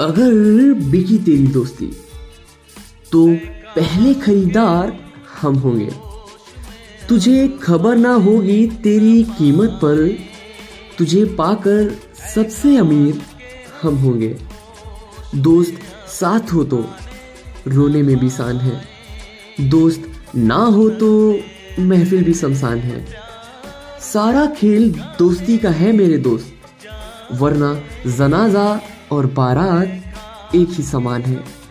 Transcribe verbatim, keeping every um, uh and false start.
अगर बिकी तेरी दोस्ती तो पहले खरीदार हम होंगे। तुझे खबर ना होगी तेरी कीमत पर, तुझे पाकर सबसे अमीर हम होंगे। दोस्त साथ हो तो रोने में भी शान है, दोस्त ना हो तो महफिल भी शमशान है। सारा खेल दोस्ती का है मेरे दोस्त, वरना जनाजा और बारात एक ही समान है।